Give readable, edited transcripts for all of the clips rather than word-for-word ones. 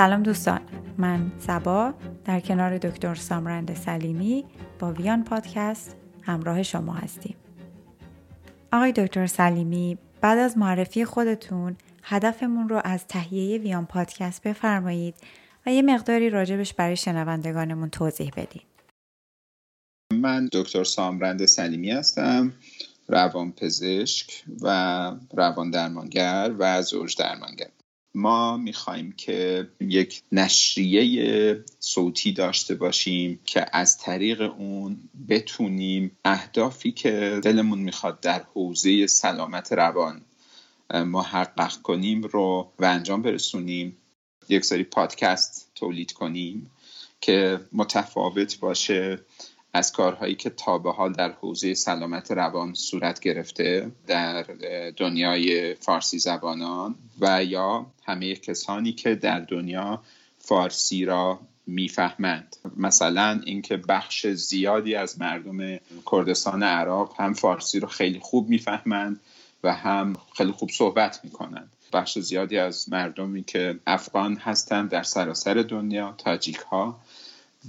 سلام دوستان، من صبا در کنار دکتر سامرند سلیمی با ویان پادکست همراه شما هستیم. آقای دکتر سلیمی، بعد از معرفی خودتون هدفمون رو از تهیه ویان پادکست بفرمایید و یه مقداری راجبش برای شنوندگانمون توضیح بدید. من دکتر سامرند سلیمی هستم، روانپزشک و رواندرمانگر و زوج‌درمانگر. ما میخوایم که یک نشریه صوتی داشته باشیم که از طریق اون بتونیم اهدافی که دلمون میخواد در حوزه سلامت روان محقق کنیم رو و انجام برسونیم. یک سری پادکست تولید کنیم که متفاوت باشه از کارهایی که تا به حال در حوزه سلامت روان صورت گرفته در دنیای فارسی زبانان و یا همه کسانی که در دنیا فارسی را میفهمند. مثلا اینکه بخش زیادی از مردم کردستان عراق هم فارسی را خیلی خوب میفهمند و هم خیلی خوب صحبت میکنند. بخش زیادی از مردمی که افغان هستند در سراسر دنیا، تاجیک ها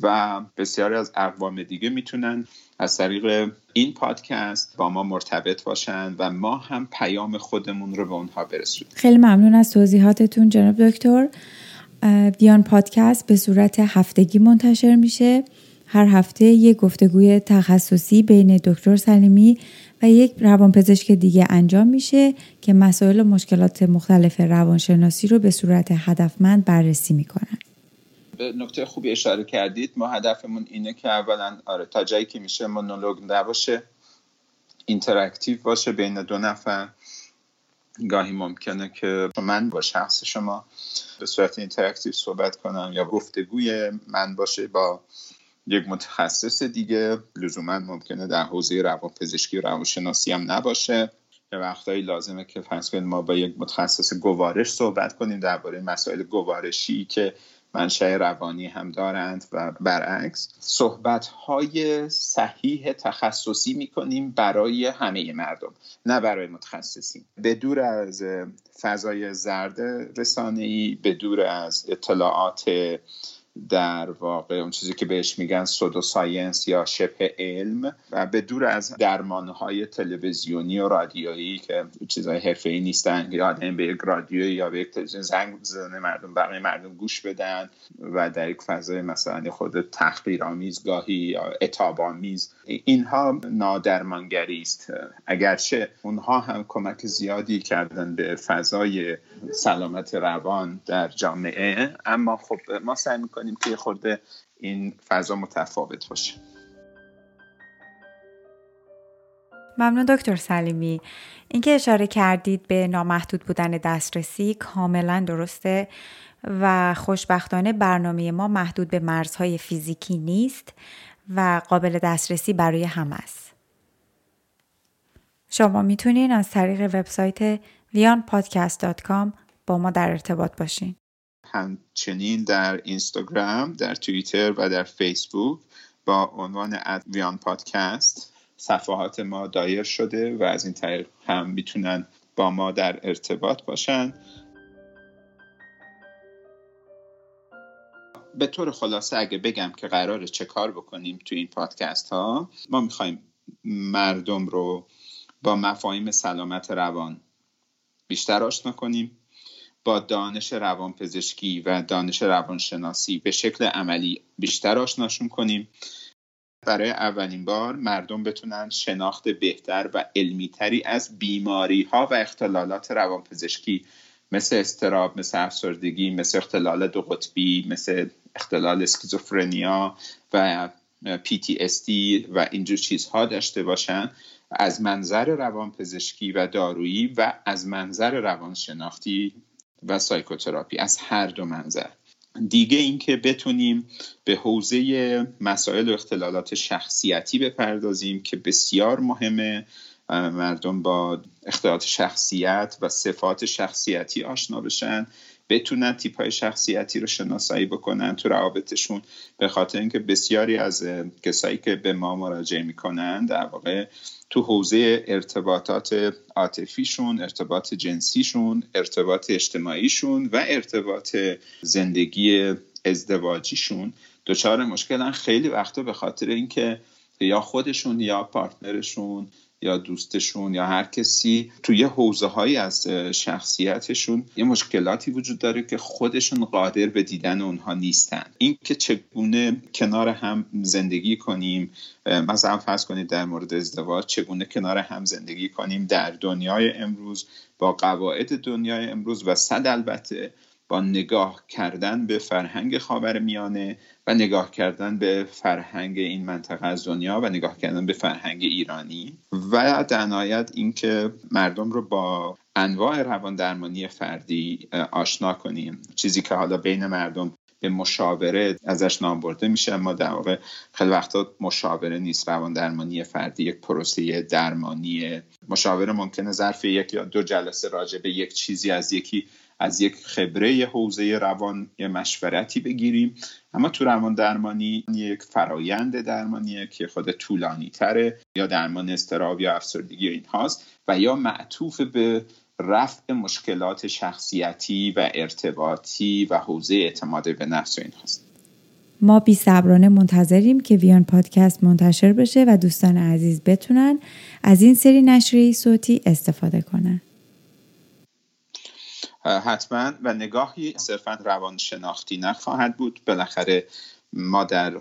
و بسیاری از اقوام دیگه میتونن از طریق این پادکست با ما مرتبط باشن و ما هم پیام خودمون رو به اونها برسونیم. خیلی ممنون از توضیحاتتون جناب دکتر. بیان پادکست به صورت هفتگی منتشر میشه. هر هفته یک گفتگوی تخصصی بین دکتر سلیمی و یک روانپزشک دیگه انجام میشه که مسائل و مشکلات مختلف روانشناسی رو به صورت هدفمند بررسی میکنن. نکته خوبی اشاره کردید. ما هدفمون اینه که اولا تا جایی که میشه مونولوگ نباشه، اینتراکتیو باشه بین دو نفر. گاهی ممکنه که من با شخص شما به صورت اینتراکتیو صحبت کنم یا گفتگوی من باشه با یک متخصص دیگه، لزوما ممکنه در حوزه روانپزشکی و روانشناسی هم نباشه. یه وقتایی لازمه که فرض کنید ما با یک متخصص گوارش صحبت کنیم درباره مسائل گوارشی که منشأ روانی هم دارند و برعکس. صحبت‌های صحیح تخصصی می‌کنیم برای همه مردم، نه برای متخصصین. به دور از فضای زرد رسانه‌ای، به دور از اطلاعات در واقع اون چیزی که بهش میگن سودو ساینس یا شبه علم و به دور از درمانهای تلویزیونی و رادیویی که چیزهای حرفه‌ای نیستن. آدم به یک رادیو یا به یک تلویزیون زنگ بزنه، بقیه مردم گوش بدن و در یک فضای مثلا خود تحقیرآمیز گاهی یا عتاب‌آمیز. اینها نادرمانگری است، اگرچه اونها هم کمک زیادی کردن به فضای سلامت روان در جامعه، اما خب ما سعی می‌کنیم که خورده این فضا متفاوت باشه. ممنون دکتر سلیمی. اینکه اشاره کردید به نامحدود بودن دسترسی کاملا درسته و خوشبختانه برنامه ما محدود به مرزهای فیزیکی نیست و قابل دسترسی برای همه است. شما میتونین از طریق وبسایت liyanpodcast.com با ما در ارتباط باشین. همچنین در اینستاگرام، در توییتر و در فیسبوک با عنوان @beyondpodcast صفحات ما دایر شده و از این طریق هم میتونن با ما در ارتباط باشن. به طور خلاصه اگه بگم که قراره چه کار بکنیم تو این پادکست ها، ما میخوایم مردم رو با مفاهیم سلامت روان بیشتر آشنا کنیم، با دانش روانپزشکی و دانش روانشناسی به شکل عملی بیشتر آشناشون کنیم. برای اولین بار مردم بتونن شناخت بهتر و علمیتری از بیماری‌ها و اختلالات روانپزشکی مثل اضطراب، مثل افسردگی، مثل اختلال دو قطبی، مثل اختلال اسکیزوفرنیا و PTSD و اینجور چیزها داشته باشن، از منظر روانپزشکی و دارویی و از منظر روانشناختی و سایکوتراپی، از هر دو منظر. دیگه اینکه بتونیم به حوزه مسائل و اختلالات شخصیتی بپردازیم که بسیار مهمه. مردم با اختلالات شخصیت و صفات شخصیتی آشنا بشن، بتونن تیپ‌های شخصیتی رو شناسایی بکنن تو روابطشون، به خاطر اینکه بسیاری از کسایی که به ما مراجعه میکنن در واقع تو حوزه ارتباطات عاطفیشون، ارتباط جنسیشون، ارتباط اجتماعیشون و ارتباط زندگی ازدواجیشون دچار مشکلن. خیلی وقتا به خاطر اینکه یا خودشون یا پارتنرشون یا دوستشون یا هر کسی توی حوزه هایی از شخصیتشون یه مشکلاتی وجود داره که خودشون قادر به دیدن اونها نیستن. این که چگونه کنار هم زندگی کنیم، مثلا فرض کنید در مورد ازدواج چگونه کنار هم زندگی کنیم در دنیای امروز با قواعد دنیای امروز و صد البته با نگاه کردن به فرهنگ خاورمیانه و نگاه کردن به فرهنگ این منطقه از دنیا و نگاه کردن به فرهنگ ایرانی و در نهایت اینکه مردم رو با انواع رواندرمانی فردی آشنا کنیم، چیزی که حالا بین مردم به مشاوره ازش نام برده میشه، اما در واقع خیلی وقتا مشاوره نیست. رواندرمانی فردی یک پروسه درمانیه. مشاوره ممکنه ظرف یک یا دو جلسه راجع به یک چیزی از یک خبره حوزه روان یه مشورتی بگیریم، اما تو روان درمانی یک فرایند درمانیه که خود طولانی تره، یا درمان اضطراب یا افسردگی این هاست و یا معطوف به رفع مشکلات شخصیتی و ارتباطی و حوزه اعتماد به نفس این هاست. ما بی‌صبرانه منتظریم که بیان پادکست منتشر بشه و دوستان عزیز بتونن از این سری نشریه صوتی استفاده کنن. حتما، و نگاهی صرفا روانشناختی نخواهد بود. بالاخره ما در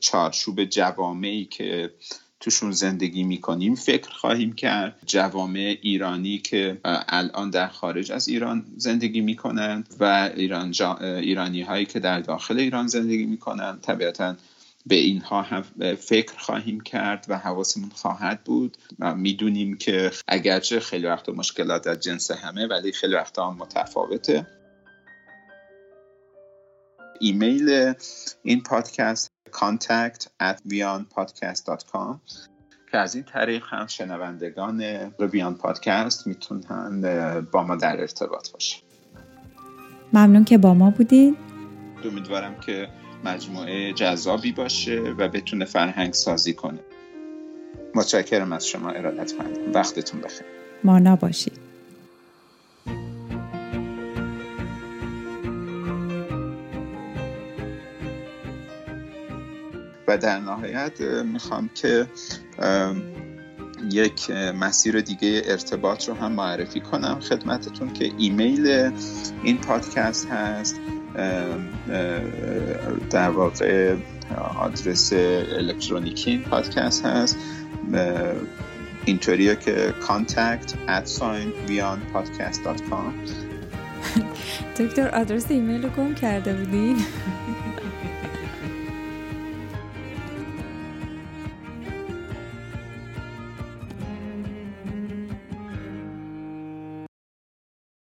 چارچوب جوامعی که توشون زندگی میکنیم فکر خواهیم کرد. جوامع ایرانی که الان در خارج از ایران زندگی میکنند و ایرانی هایی که در داخل ایران زندگی میکنند، طبیعتاً به اینها هم فکر خواهیم کرد و حواسمون خواهد بود. ما میدونیم که اگرچه خیلی وقتا مشکلات از جنس همه ولی خیلی وقتا هم متفاوته. ایمیل این پادکست contact@beyondpodcast.com که از این طریق هم شنوندگان بیاند پادکست میتونن با ما در ارتباط باشن. ممنون که با ما بودید. امیدوارم که مجموعه جذابی باشه و بتونه فرهنگ سازی کنه. متشکرم از شما ارادتمندم. وقتتون بخیر. مانا باشید. و در نهایت میخوام که یک مسیر دیگه ارتباط رو هم معرفی کنم خدمتتون که ایمیل این پادکست هست. در واقع آدرس الکترونیکی این پادکست هست اینطوریه که contact@beyondpodcast.com. دکتر آدرس ایمیل رو گم کرده بودین؟